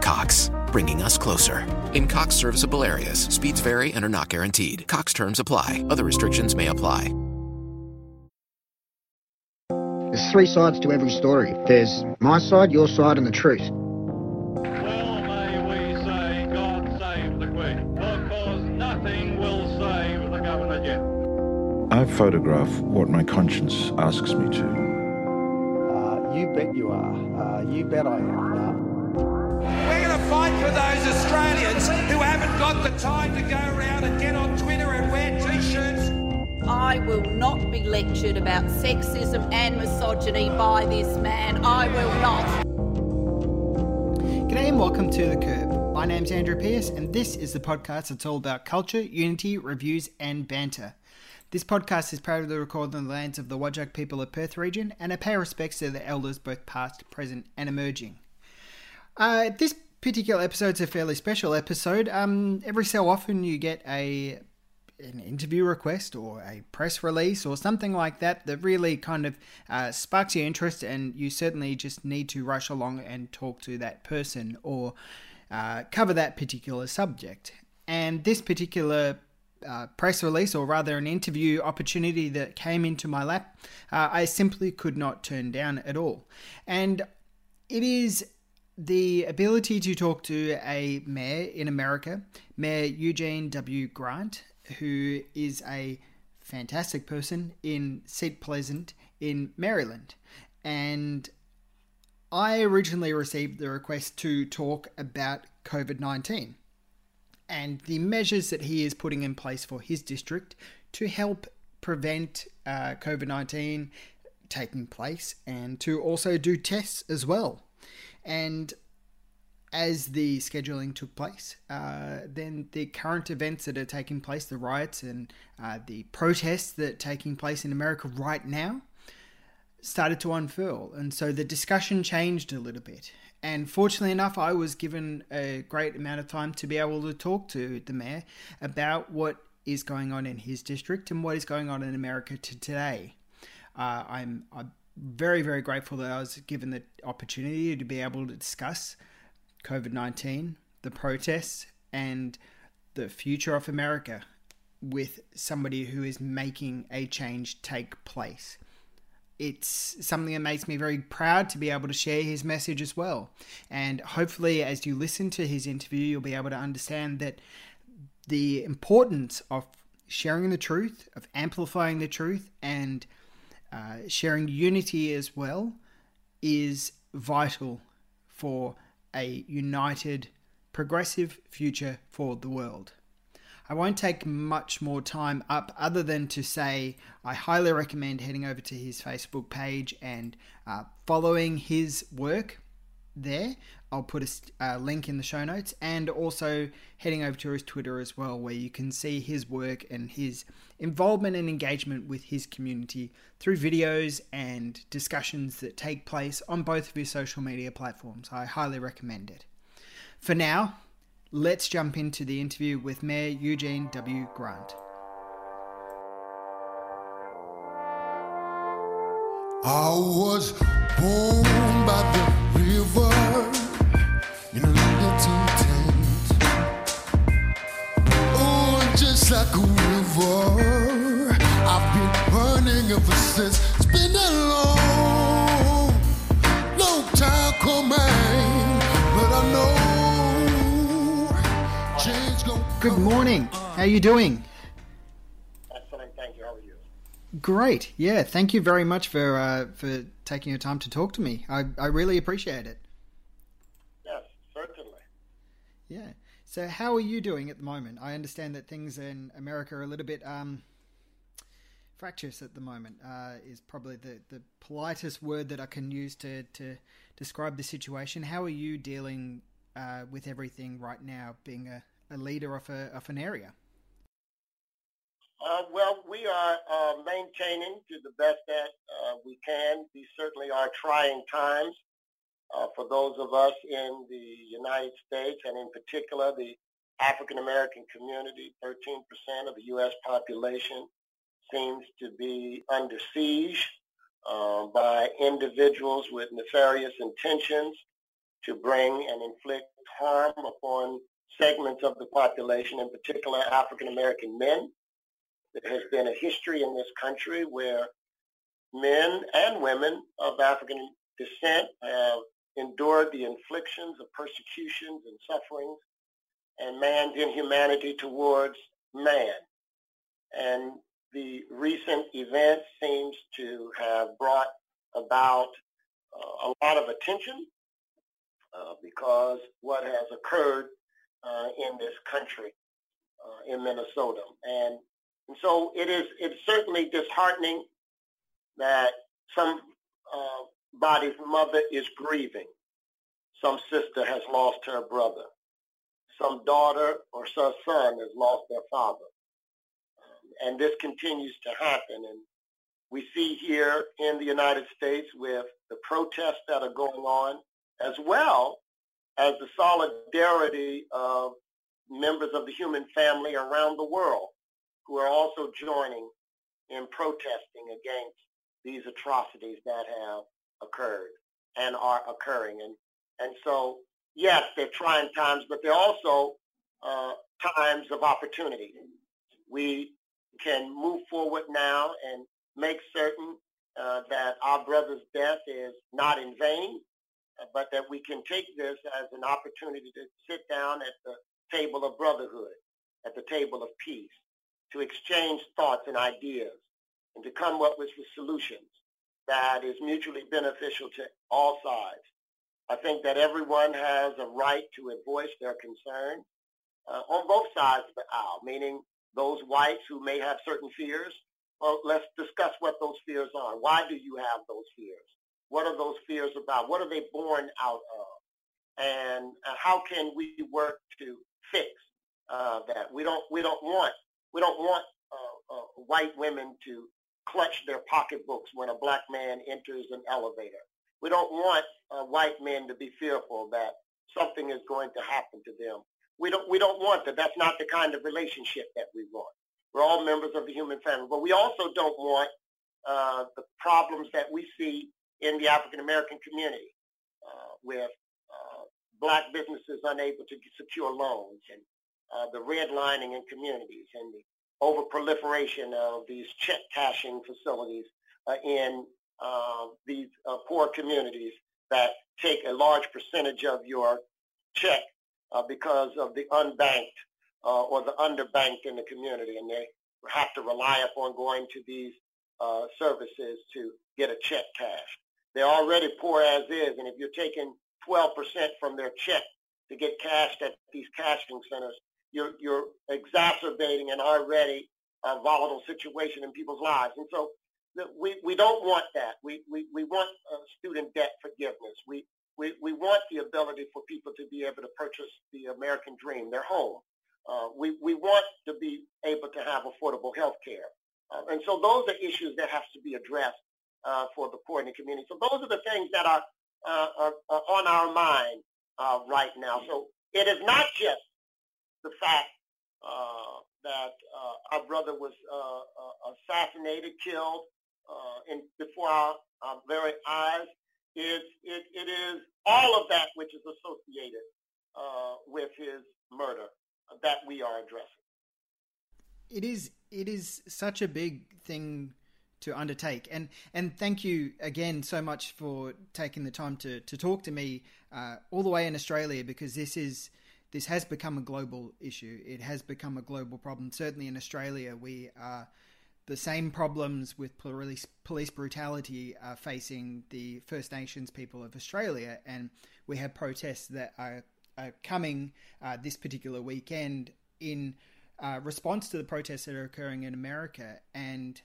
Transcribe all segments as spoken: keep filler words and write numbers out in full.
Cox, bringing us closer. In Cox serviceable areas, speeds vary and are not guaranteed. Cox terms apply. Other restrictions may apply. There's three sides to every story. There's my side, your side, and the truth. Well, may we say, God save the Queen, because nothing will save the governor yet. I photograph what my conscience asks me to. Uh, you bet you are. Uh, you bet I am. No. We're going to fight for those Australians who haven't got the time to go around and get on Twitter and wear T-shirts. I will not be lectured about sexism and misogyny by this man. I will not. G'day and welcome to The Curve. My name's Andrew Pearce and this is the podcast that's all about culture, unity, reviews and banter. This podcast is proudly recorded on the lands of the Whadjuk people of Perth region, and I pay respects to the elders both past, present and emerging. Uh, this particular episode's a fairly special episode. Um, every so often you get a... an interview request or a press release or something like that that really kind of uh, sparks your interest, and you certainly just need to rush along and talk to that person or uh, cover that particular subject. And this particular uh, press release, or rather an interview opportunity that came into my lap, uh, I simply could not turn down at all. And it is the ability to talk to a mayor in America, Mayor Eugene W. Grant, who is a fantastic person in Seat Pleasant in Maryland. And I originally received the request to talk about covid nineteen and the measures that he is putting in place for his district to help prevent uh, covid nineteen taking place, and to also do tests as well. And as the scheduling took place, uh, then the current events that are taking place, the riots and uh, the protests that are taking place in America right now, started to unfurl. And so the discussion changed a little bit. And fortunately enough, I was given a great amount of time to be able to talk to the mayor about what is going on in his district and what is going on in America today. Uh, I'm, I'm very, very grateful that I was given the opportunity to be able to discuss covid nineteen, the protests, and the future of America with somebody who is making a change take place. It's something that makes me very proud to be able to share his message as well. And hopefully, as you listen to his interview, you'll be able to understand that the importance of sharing the truth, of amplifying the truth, and uh, sharing unity as well is vital for a united, progressive future for the world. I won't take much more time up, other than to say I highly recommend heading over to his Facebook page and uh, following his work there. I'll put a uh, link in the show notes, and also heading over to his Twitter as well, where you can see his work and his involvement and engagement with his community through videos and discussions that take place on both of his social media platforms. I highly recommend it. For now, let's jump into the interview with Mayor Eugene W. Grant. I was born by the river in a little tent. Oh, just like a river, I've been running ever since. It's been a long, long time coming, but I know change gonna come. Good morning. How are you doing? Excellent, thank you. How are you? Great. Yeah, thank you very much for uh, for taking your time to talk to me. I, I really appreciate it. Yeah. So how are you doing at the moment? I understand that things in America are a little bit um, fractious at the moment, uh, is probably the, the politest word that I can use to, to describe the situation. How are you dealing uh, with everything right now, being a, a leader of, a, of an area? Uh, well, we are uh, maintaining to the best that uh, we can. These certainly are trying times uh, for those of us in the United States, and in particular the African-American community. thirteen percent of the U S population seems to be under siege uh, by individuals with nefarious intentions to bring and inflict harm upon segments of the population, in particular African-American men. There has been a history in this country where men and women of African descent have endured the inflictions of persecutions and sufferings and man's inhumanity towards man. And the recent event seems to have brought about uh, a lot of attention uh, because what has occurred uh, in this country, uh, in Minnesota. And And so it is, it's certainly disheartening that some uh, body's mother is grieving. Some sister has lost her brother. Some daughter or some son has lost their father. Um, and this continues to happen. And we see here in the United States with the protests that are going on, as well as the solidarity of members of the human family around the world, who are also joining in protesting against these atrocities that have occurred and are occurring. And and so, yes, they're trying times, but they're also uh, times of opportunity. We can move forward now and make certain uh, that our brother's death is not in vain, but that we can take this as an opportunity to sit down at the table of brotherhood, at the table of peace, to exchange thoughts and ideas, and to come up with solutions that is mutually beneficial to all sides. I think that everyone has a right to voice their concern uh, on both sides of the aisle, meaning those whites who may have certain fears. Well, let's discuss what those fears are. Why do you have those fears? What are those fears about? What are they born out of? And uh, how can we work to fix uh, that? We don't, we don't want We don't want uh, uh, white women to clutch their pocketbooks when a black man enters an elevator. We don't want uh, white men to be fearful that something is going to happen to them. We don't, we don't want that. That's not the kind of relationship that we want. We're all members of the human family. But we also don't want uh, the problems that we see in the African-American community uh, with uh, black businesses unable to secure loans, and Uh, the redlining in communities, and the overproliferation of these check cashing facilities uh, in uh, these uh, poor communities that take a large percentage of your check uh, because of the unbanked uh, or the underbanked in the community, and they have to rely upon going to these uh, services to get a check cashed. They're already poor as is, and if you're taking twelve percent from their check to get cashed at these cashing centers, You're, you're exacerbating an already uh, volatile situation in people's lives. And so the, we, we don't want that. We, we, we want uh, student debt forgiveness. We, we, we want the ability for people to be able to purchase the American dream, their home. Uh, we, we want to be able to have affordable health care. Uh, and so those are issues that have to be addressed uh, for the poor in the community. So those are the things that are, uh, are, are on our mind uh, right now. So it is not just the fact uh, that uh, our brother was uh, uh, assassinated, killed, uh, in, before our, our very eyes. It, it, it is all of that which is associated uh, with his murder that we are addressing. It is it is such a big thing to undertake. And and thank you again so much for taking the time to, to talk to me uh, all the way in Australia, because this is... This has become a global issue. It has become a global problem. Certainly in Australia, we are the same problems with police, police brutality are facing the First Nations people of Australia. And we have protests that are, are coming uh, this particular weekend in uh, response to the protests that are occurring in America. And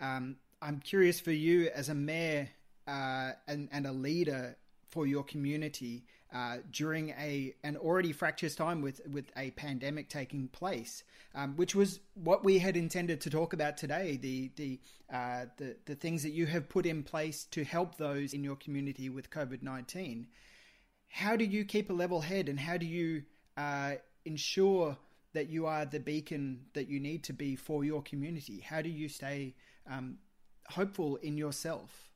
um, I'm curious for you as a mayor uh, and, and a leader for your community uh, during a an already fractious time with, with a pandemic taking place, um, which was what we had intended to talk about today, the the, uh, the the things that you have put in place to help those in your community with COVID nineteen. How do you keep a level head, and how do you uh, ensure that you are the beacon that you need to be for your community? How do you stay um, hopeful in yourself?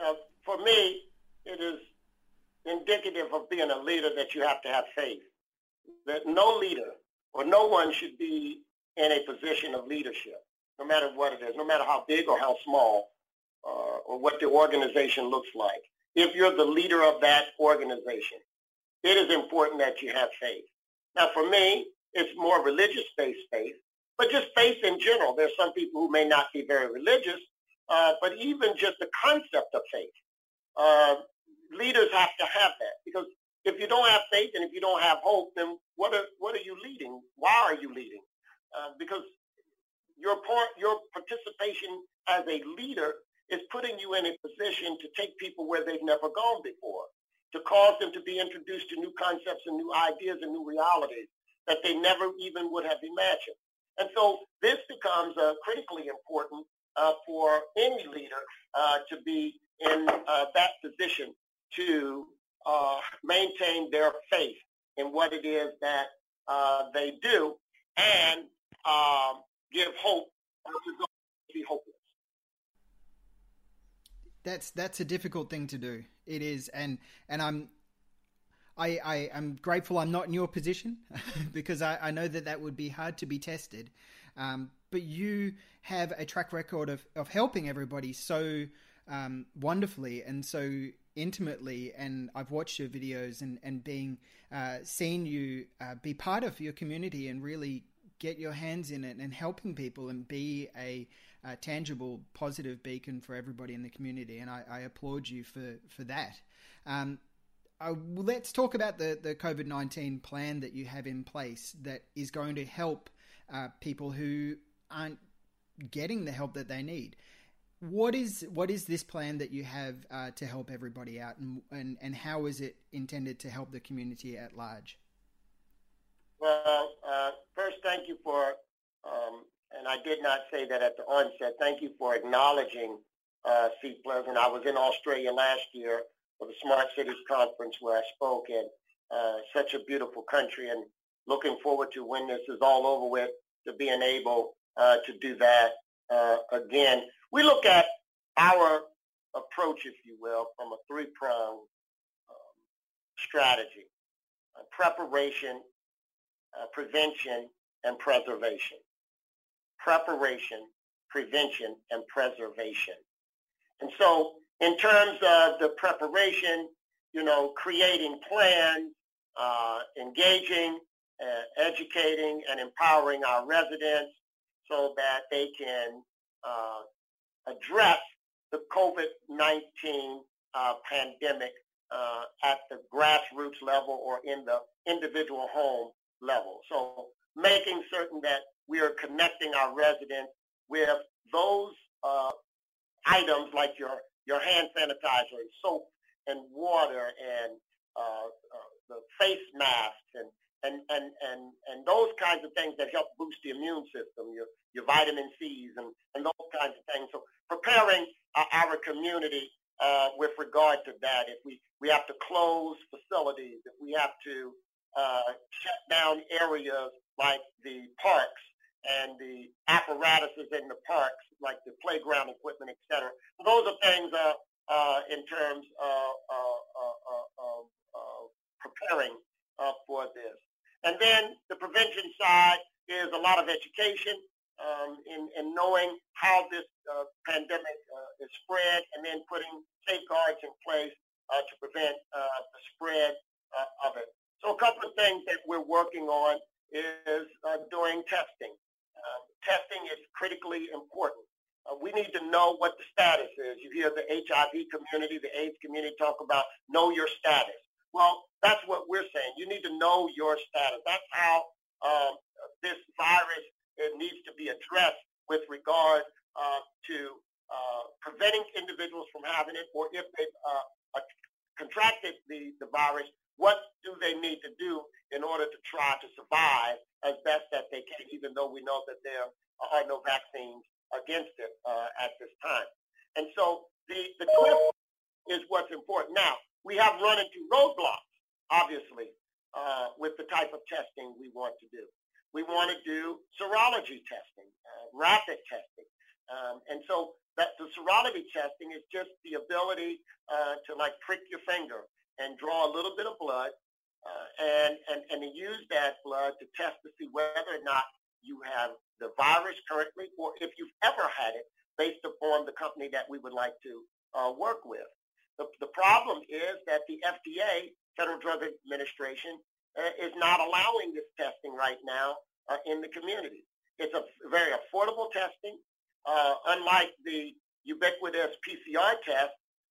Uh, for me, it is indicative of being a leader that you have to have faith, that no leader or no one should be in a position of leadership, no matter what it is, no matter how big or how small, uh, or what the organization looks like. If you're the leader of that organization, it is important that you have faith. Now, for me, it's more religious-based faith, but just faith in general. There's some people who may not be very religious, uh, but even just the concept of faith. Uh, leaders have to have that, because if you don't have faith and if you don't have hope, then what are what are you leading? Why are you leading? Uh, because your part, your participation as a leader is putting you in a position to take people where they've never gone before, to cause them to be introduced to new concepts and new ideas and new realities that they never even would have imagined. And so this becomes uh, critically important uh, for any leader uh, to be in uh, that position to uh, maintain their faith in what it is that uh, they do, and um, give hope to be hopeless. That's that's a difficult thing to do. It is, and and I'm, I I am grateful I'm not in your position, because I, I know that that would be hard to be tested. Um, but you have a track record of, of helping everybody so um, wonderfully and so intimately, and I've watched your videos and and being uh, seeing you uh, be part of your community and really get your hands in it and helping people and be a, a tangible, positive beacon for everybody in the community. And I, I applaud you for, for that. Um, I, let's talk about the, the COVID nineteen plan that you have in place that is going to help uh, people who aren't getting the help that they need. What is what is this plan that you have uh, to help everybody out, and, and, and how is it intended to help the community at large? Well, uh, first, thank you for, um, and I did not say that at the onset, thank you for acknowledging uh, Seat Pleasant. I was in Australia last year for the Smart Cities Conference, where I spoke, and uh, such a beautiful country, and looking forward to, when this is all over with, to being able uh, to do that uh, again. We look at our approach, if you will, from a three-pronged um, strategy, uh, preparation, Uh, prevention, and preservation. Preparation, prevention, and preservation. And so in terms of the preparation, you know, creating plans, uh, engaging, uh, educating, and empowering our residents so that they can uh, address the COVID nineteen uh, pandemic uh, at the grassroots level or in the individual home level. So making certain that we are connecting our residents with those uh, items like your, your hand sanitizer and soap and water and uh, uh, the face masks and, and, and, and, and those kinds of things that help boost the immune system, your, your vitamin C's and, and those kinds of things. So preparing uh, our community uh, with regard to that. If we, we have to close facilities, if we have to Uh, shut down areas like the parks and the apparatuses in the parks, like the playground equipment, et cetera. Those are things uh, uh, in terms of uh, uh, uh, uh, uh, preparing uh, for this. And then the prevention side is a lot of education um, in, in knowing how this uh, pandemic uh, is spread, and then putting safeguards in place uh, to prevent uh, the spread uh, of it. So a couple of things that we're working on is uh, doing testing. Uh, testing is critically important. Uh, we need to know what the status is. You hear the H I V community, the AIDS community talk about know your status. Well, that's what we're saying. You need to know your status. That's how um, this virus, it needs to be addressed with regard uh, to uh, preventing individuals from having it, or if they've uh, contracted the, the virus, what do they need to do in order to try to survive as best that they can, even though we know that there are no vaccines against it uh, at this time. And so the, the clinical is what's important. Now, we have run into roadblocks, obviously, uh, with the type of testing we want to do. We want to do serology testing, uh, rapid testing. Um, and so that the serology testing is just the ability uh, to, like, prick your finger and draw a little bit of blood uh, and, and, and to use that blood to test to see whether or not you have the virus currently or if you've ever had it, based upon the company that we would like to uh, work with. The, the problem is that the F D A, Federal Drug Administration, uh, is not allowing this testing right now uh, in the community. It's a very affordable testing. Uh, unlike the ubiquitous P C R test,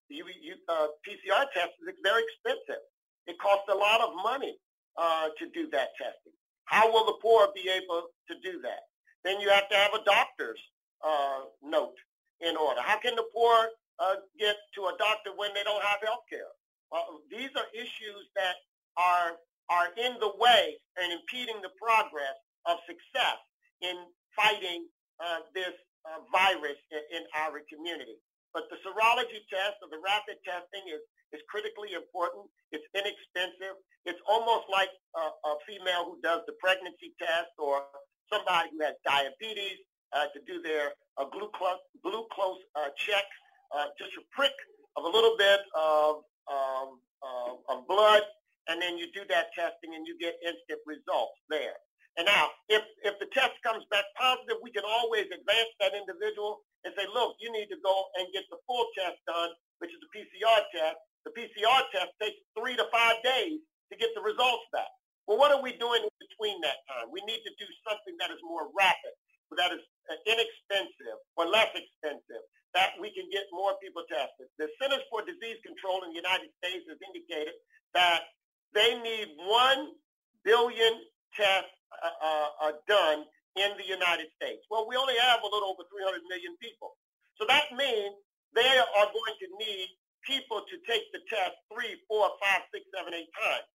the uh, P C R test is very expensive. It costs a lot of money uh, to do that testing. How will the poor be able to do that? Then you have to have a doctor's uh, note in order. How can the poor uh, get to a doctor when they don't have health care? Uh, these are issues that are are in the way and impeding the progress of success in fighting uh, this uh, virus in, in our community. But the serology test or the rapid testing is, is critically important. It's inexpensive. It's almost like a, a female who does the pregnancy test or somebody who has diabetes uh, to do their uh, glucose, glucose uh, check, uh, just a prick of a little bit of, um, of, of blood, and then you do that testing and you get instant results there. And now, if, if the test comes back positive, we can always advance that individual and say, look, you need to go and get the full test done, which is the P C R test. The P C R test takes three to five days to get the results back. Well, what are we doing in between that time? We need to do something that is more rapid, that is inexpensive or less expensive, that we can get more people tested. The Centers for Disease Control in the United States has indicated that they need one billion tests uh, uh, done in the United States. Well, we only have a little over three hundred million people. So that means they are going to need people to take the test three, four, five, six, seven, eight times.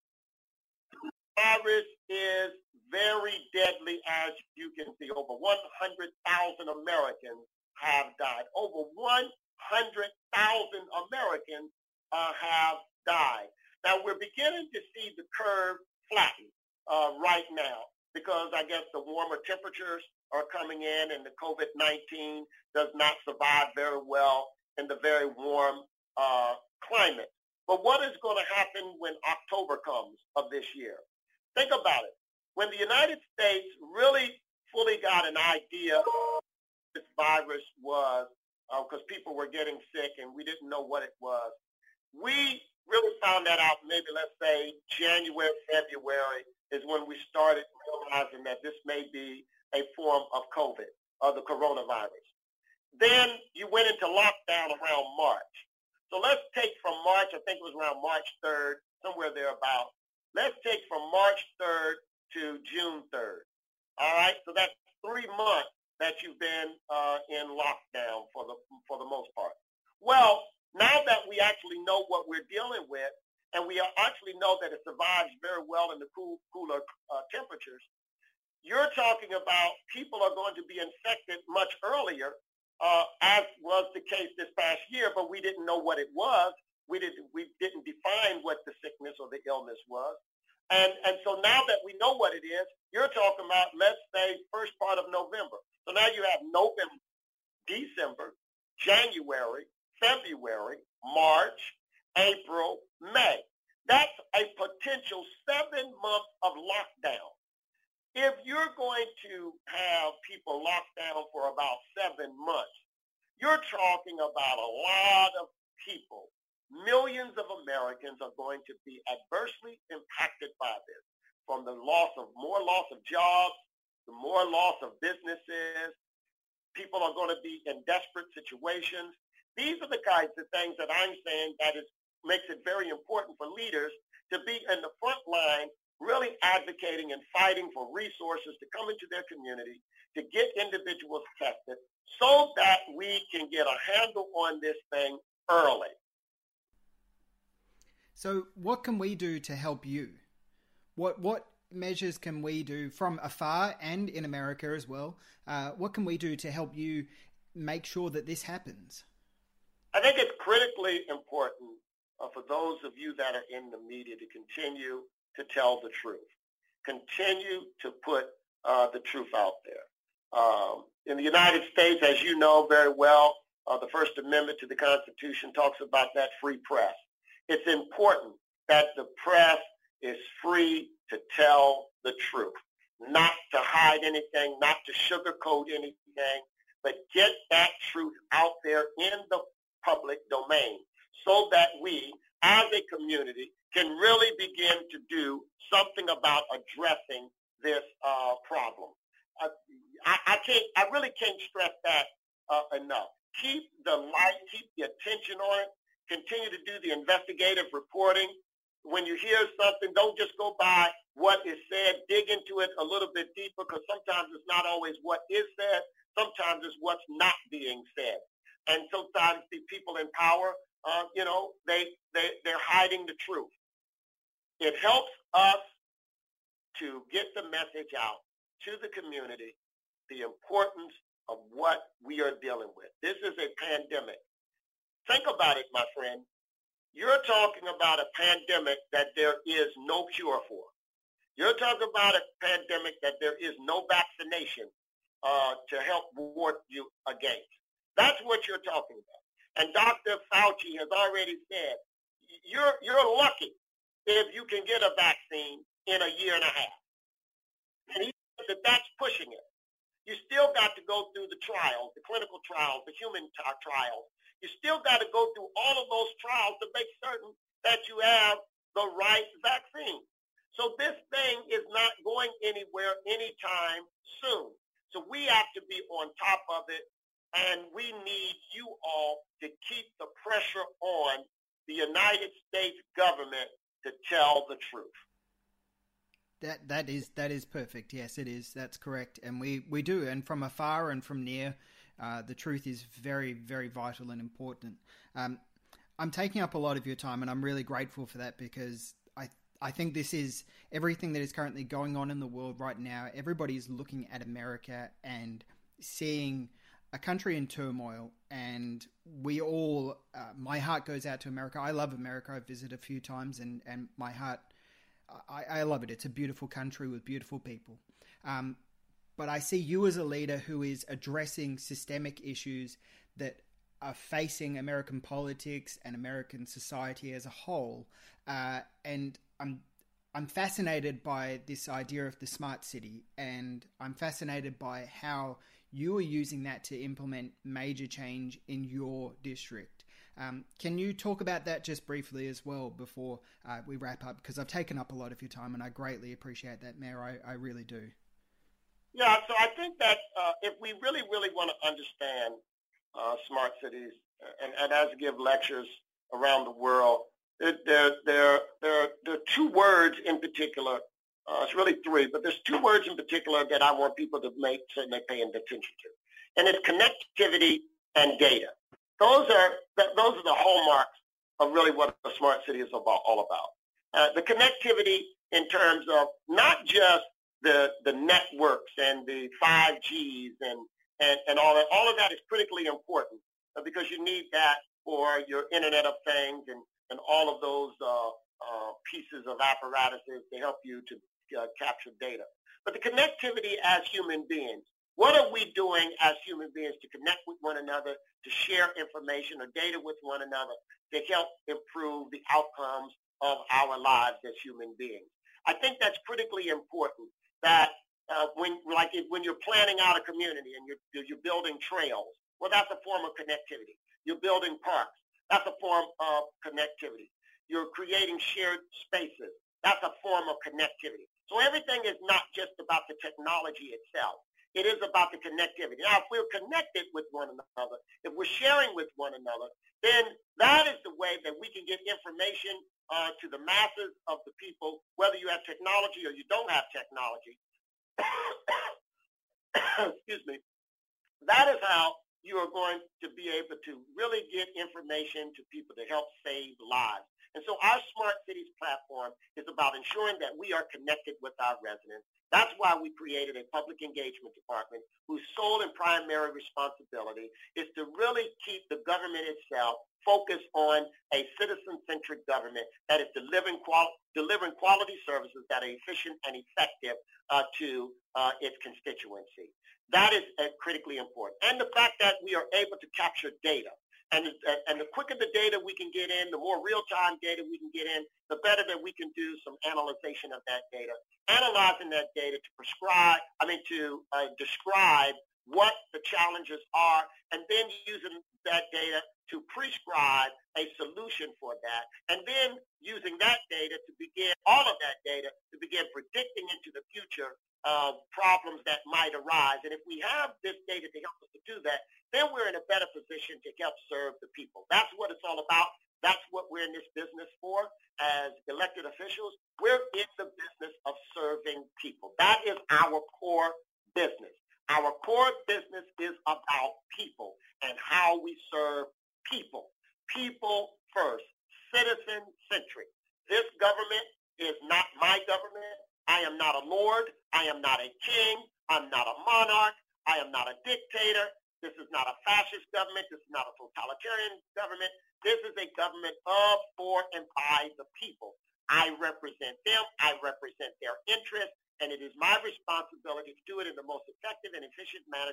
Virus is very deadly, as you can see. Over one hundred thousand Americans have died. Over one hundred thousand Americans uh, have died. Now, we're beginning to see the curve flatten uh, right now because, I guess, the warmer temperatures are coming in and the COVID nineteen does not survive very well in the very warm uh, climate. But what is going to happen when October comes of this year? Think about it. When the United States really fully got an idea of what this virus was, because uh, people were getting sick and we didn't know what it was, we really found that out maybe, let's say, January, February is when we started realizing that this may be a form of COVID, of the coronavirus. Then you went into lockdown around March. So let's take from March, I think it was around March third, somewhere thereabout. Let's take from March third to June third, all right? So that's three months that you've been uh, in lockdown for the, for the most part. Well, now that we actually know what we're dealing with, and we actually know that it survives very well in the cool, cooler uh, temperatures, you're talking about people are going to be infected much earlier, uh, as was the case this past year, but we didn't know what it was. We didn't, we didn't define what the sickness or the illness was. And, and so now that we know what it is, you're talking about, let's say, first part of November. So now you have November, December, January, February, March, April, May. That's a potential seven months of lockdown. If you're going to have people locked down for about seven months, you're talking about a lot of people. Millions of Americans are going to be adversely impacted by this, from the loss of more loss of jobs, the more loss of businesses. People are going to be in desperate situations. These are the kinds of things that I'm saying that is, makes it very important for leaders to be in the front line, really advocating and fighting for resources to come into their community, to get individuals tested so that we can get a handle on this thing early. So what can we do to help you? What what measures can we do from afar and in America as well? Uh, what can we do to help you make sure that this happens? I think it's critically important uh, for those of you that are in the media to continue to tell the truth. Continue to put uh, the truth out there. Um, in the United States, as you know very well, uh, the First Amendment to the Constitution talks about that free press. It's important that the press is free to tell the truth, not to hide anything, not to sugarcoat anything, but get that truth out there in the public domain so that we, as a community, can really begin to do something about addressing this uh, problem. Uh, I, I can't. I really can't stress that uh, enough. Keep the light, keep the attention on it. Continue to do the investigative reporting. When you hear something, don't just go by what is said. Dig into it a little bit deeper, because sometimes it's not always what is said. Sometimes it's what's not being said. And sometimes the people in power, uh, you know, they, they, they're hiding the truth. It helps us to get the message out to the community, the importance of what we are dealing with. This is a pandemic. Think about it, my friend. You're talking about a pandemic that there is no cure for. You're talking about a pandemic that there is no vaccination uh, to help ward you against. That's what you're talking about. And Doctor Fauci has already said, you're, you're lucky if you can get a vaccine in a year and a half. And he said that that's pushing it. You still got to go through the trials, the clinical trials, the human t- trials. You still got to go through all of those trials to make certain that you have the right vaccine. So this thing is not going anywhere anytime soon. So we have to be on top of it, and we need you all to keep the pressure on the United States government to tell the truth. That that is that is perfect. Yes, it is. That's correct. And we, we do. And from afar and from near, Uh, the truth is very, very vital and important. Um, I'm taking up a lot of your time, and I'm really grateful for that, because I I think this is everything that is currently going on in the world right now. Everybody's looking at America and seeing a country in turmoil, and we all, uh, my heart goes out to America. I love America. I've visited a few times, and, and my heart, I, I love it. It's a beautiful country with beautiful people. Um But I see you as a leader who is addressing systemic issues that are facing American politics and American society as a whole. Uh, and I'm I'm fascinated by this idea of the smart city, and I'm fascinated by how you are using that to implement major change in your district. Um, can you talk about that just briefly as well before uh, we wrap up? Because I've taken up a lot of your time, and I greatly appreciate that, Mayor. I, I really do. Yeah, so I think that uh, if we really, really want to understand uh, smart cities, and, and as I give lectures around the world, there, there, there, there, there are two words in particular. Uh, it's really three, but there's two words in particular that I want people to make certain they're paying attention to, and it's connectivity and data. Those are those are the hallmarks of really what a smart city is about, all about. Uh, the connectivity in terms of not just the the networks and the five Gs and, and, and all that. All of that is critically important because you need that for your Internet of Things and, and all of those uh, uh, pieces of apparatuses to help you to uh, capture data. But the connectivity as human beings, what are we doing as human beings to connect with one another, to share information or data with one another, to help improve the outcomes of our lives as human beings? I think that's critically important. That uh, when, like, if, when you're planning out a community and you're you're building trails, well, that's a form of connectivity. You're building parks. That's a form of connectivity. You're creating shared spaces. That's a form of connectivity. So everything is not just about the technology itself. It is about the connectivity. Now, if we're connected with one another, if we're sharing with one another, then that is the way that we can get information Uh, to the masses of the people, whether you have technology or you don't have technology. Excuse me. That is how you are going to be able to really get information to people to help save lives, And so our Smart Cities platform is about ensuring that we are connected with our residents. That's why we created a public engagement department whose sole and primary responsibility is to really keep the government itself focused on a citizen-centric government that is delivering, quali- delivering quality services that are efficient and effective uh, to uh, its constituency. That is uh, critically important. And the fact that we are able to capture data. And, and the quicker the data we can get in, the more real-time data we can get in, the better that we can do some analyzation of that data. Analyzing that data to prescribe, I mean, to uh, describe what the challenges are, and then using that data to prescribe a solution for that, and then using that data to begin, all of that data, to begin predicting into the future uh, problems that might arise. And if we have this data to help us to do that, then we're in a better position to help serve the people. That's what it's all about. That's what we're in this business for as elected officials. We're in the business of serving people. That is our core business. Our core business is about people and how we serve people. People first, citizen-centric. This government is not my government. I am not a lord. I am not a king. I'm not a monarch. I am not a dictator. This is not a fascist government. This is not a totalitarian government. This is a government of, for, and by the people. I represent them. I represent their interests. And it is my responsibility to do it in the most effective and efficient manner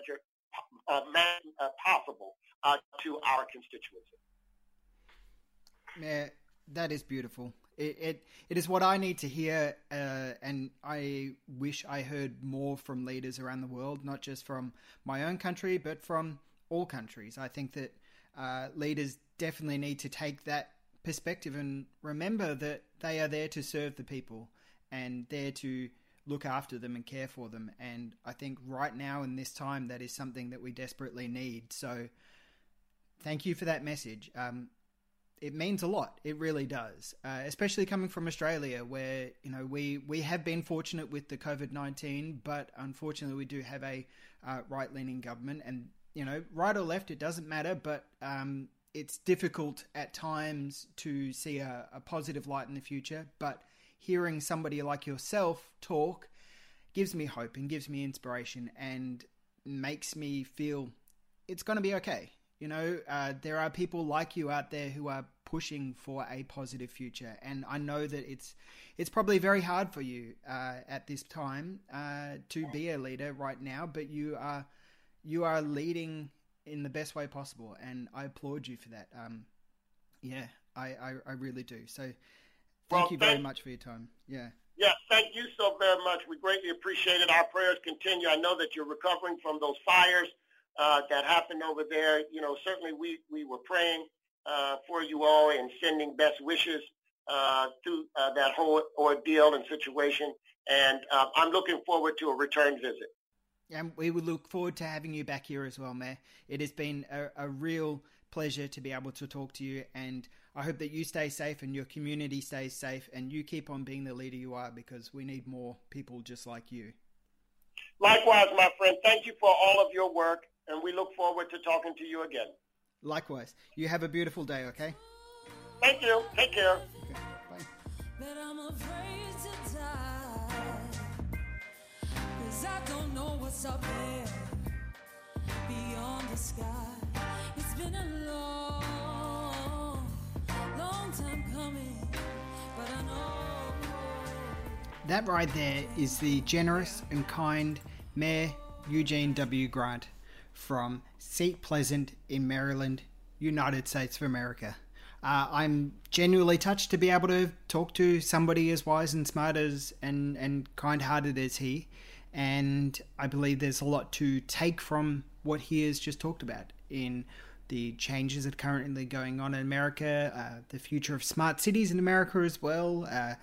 uh, man, uh, possible uh, to our constituency. Man, that is beautiful. It, it it is what I need to hear, uh, and I wish I heard more from leaders around the world, not just from my own country, but from all countries. I think that uh, leaders definitely need to take that perspective and remember that they are there to serve the people and there to look after them and care for them. And I think right now in this time, that is something that we desperately need. So thank you for that message. Um, It means a lot. It really does, uh, especially coming from Australia, where, you know, we, we have been fortunate with the covid nineteen, but unfortunately we do have a uh, right-leaning government, and, you know, right or left, it doesn't matter, but um, it's difficult at times to see a, a positive light in the future. But hearing somebody like yourself talk gives me hope and gives me inspiration and makes me feel it's going to be okay. You know, uh, there are people like you out there who are pushing for a positive future. And I know that it's it's probably very hard for you uh, at this time uh, to be a leader right now, but you are you are leading in the best way possible. And I applaud you for that. Um, yeah, I, I, I really do. So thank well, you thank- very much for your time. Yeah. Yeah, thank you so very much. We greatly appreciate it. Our prayers continue. I know that you're recovering from those fires Uh, that happened over there. You know, certainly we, we were praying uh, for you all and sending best wishes uh, through uh, that whole ordeal and situation. And uh, I'm looking forward to a return visit. And we would look forward to having you back here as well, Mayor. It has been a, a real pleasure to be able to talk to you. And I hope that you stay safe and your community stays safe and you keep on being the leader you are, because we need more people just like you. Likewise, my friend. Thank you for all of your work. And we look forward to talking to you again. Likewise. You have a beautiful day, okay? Thank you. Take care. Okay. Bye. That I'm afraid to die, 'cause I don't know what's up there beyond the sky. It's been a long, long time coming, but I know. That right there is the generous and kind Mayor Eugene W. Grant from Seat Pleasant in Maryland, United States of America. Uh, I'm genuinely touched to be able to talk to somebody as wise and smart as and, and kind-hearted as he. And I believe there's a lot to take from what he has just talked about in the changes that are currently going on in America, uh, the future of smart cities in America as well, uh,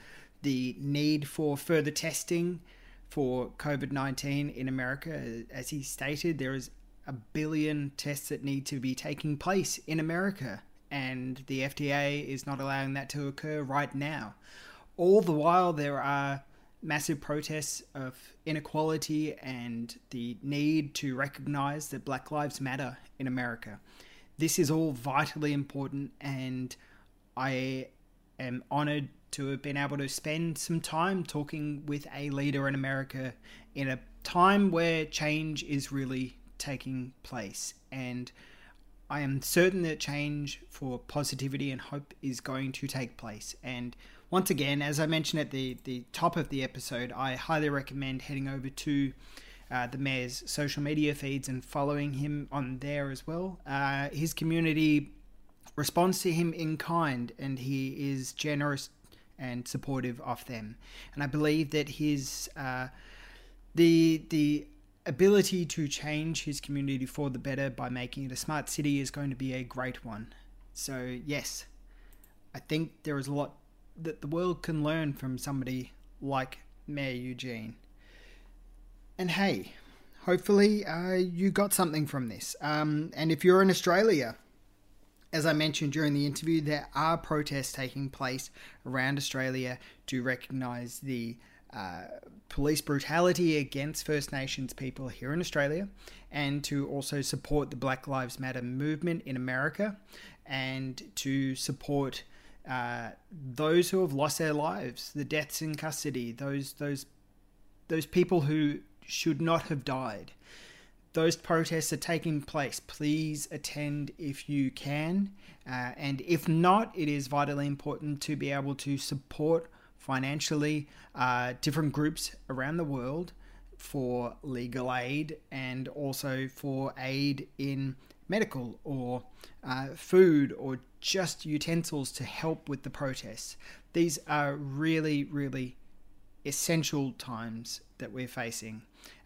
the need for further testing for covid nineteen in America. As he stated, there is a billion tests that need to be taking place in America, and the F D A is not allowing that to occur right now. All the while, there are massive protests of inequality and the need to recognize that Black Lives Matter in America. This is all vitally important, and I am honored to have been able to spend some time talking with a leader in America in a time where change is really taking place. And I am certain that change for positivity and hope is going to take place. And once again, as I mentioned at the, the top of the episode, I highly recommend heading over to uh, the mayor's social media feeds and following him on there as well. Uh, his community responds to him in kind, and he is generous and supportive of them. And I believe that his uh, the the ability to change his community for the better by making it a smart city is going to be a great one. So yes, I think there is a lot that the world can learn from somebody like Mayor Eugene. And hey, hopefully uh, you got something from this. Um, and if you're in Australia, as I mentioned during the interview, there are protests taking place around Australia to recognise the Uh, police brutality against First Nations people here in Australia, and to also support the Black Lives Matter movement in America, and to support uh, those who have lost their lives, the deaths in custody, those those those people who should not have died. Those protests are taking place. Please attend if you can, uh, and if not, it is vitally important to be able to support financially uh, different groups around the world for legal aid, and also for aid in medical or uh, food or just utensils to help with the protests. These are really, really essential times that we're facing.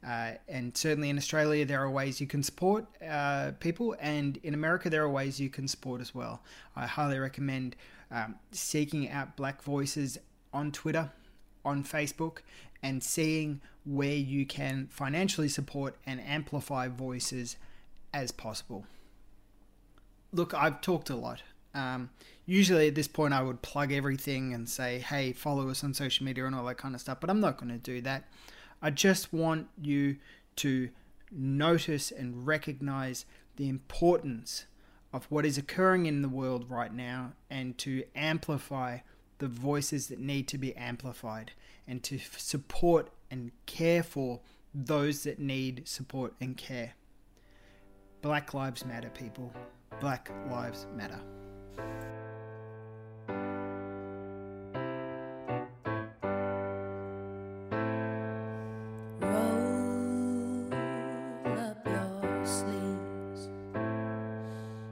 Uh, and certainly in Australia, there are ways you can support uh, people, and in America, there are ways you can support as well. I highly recommend um, seeking out Black voices on Twitter, on Facebook, and seeing where you can financially support and amplify voices as possible. Look, I've talked a lot. Um, usually at this point I would plug everything and say, hey, follow us on social media and all that kind of stuff, but I'm not going to do that. I just want you to notice and recognize the importance of what is occurring in the world right now, and to amplify the voices that need to be amplified, and to support and care for those that need support and care. Black Lives Matter, people. Black Lives Matter. Roll up your sleeves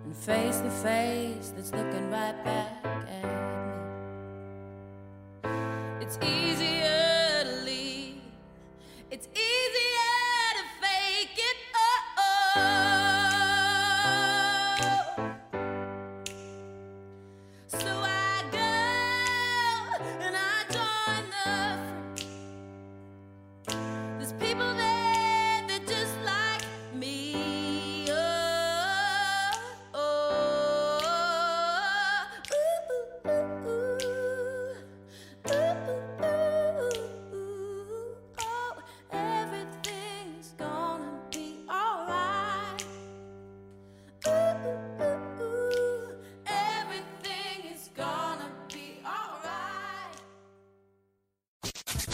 and face the face that's looking right back at you. It's easier to leave. It's easier to fake it. Oh, oh. So I go and I join the fray. There's people there that just like me. Oh, oh, ooh, ooh, ooh, ooh.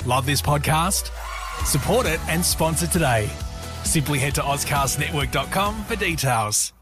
Love this podcast? Support it and sponsor today. Simply head to Auscast Network dot com for details.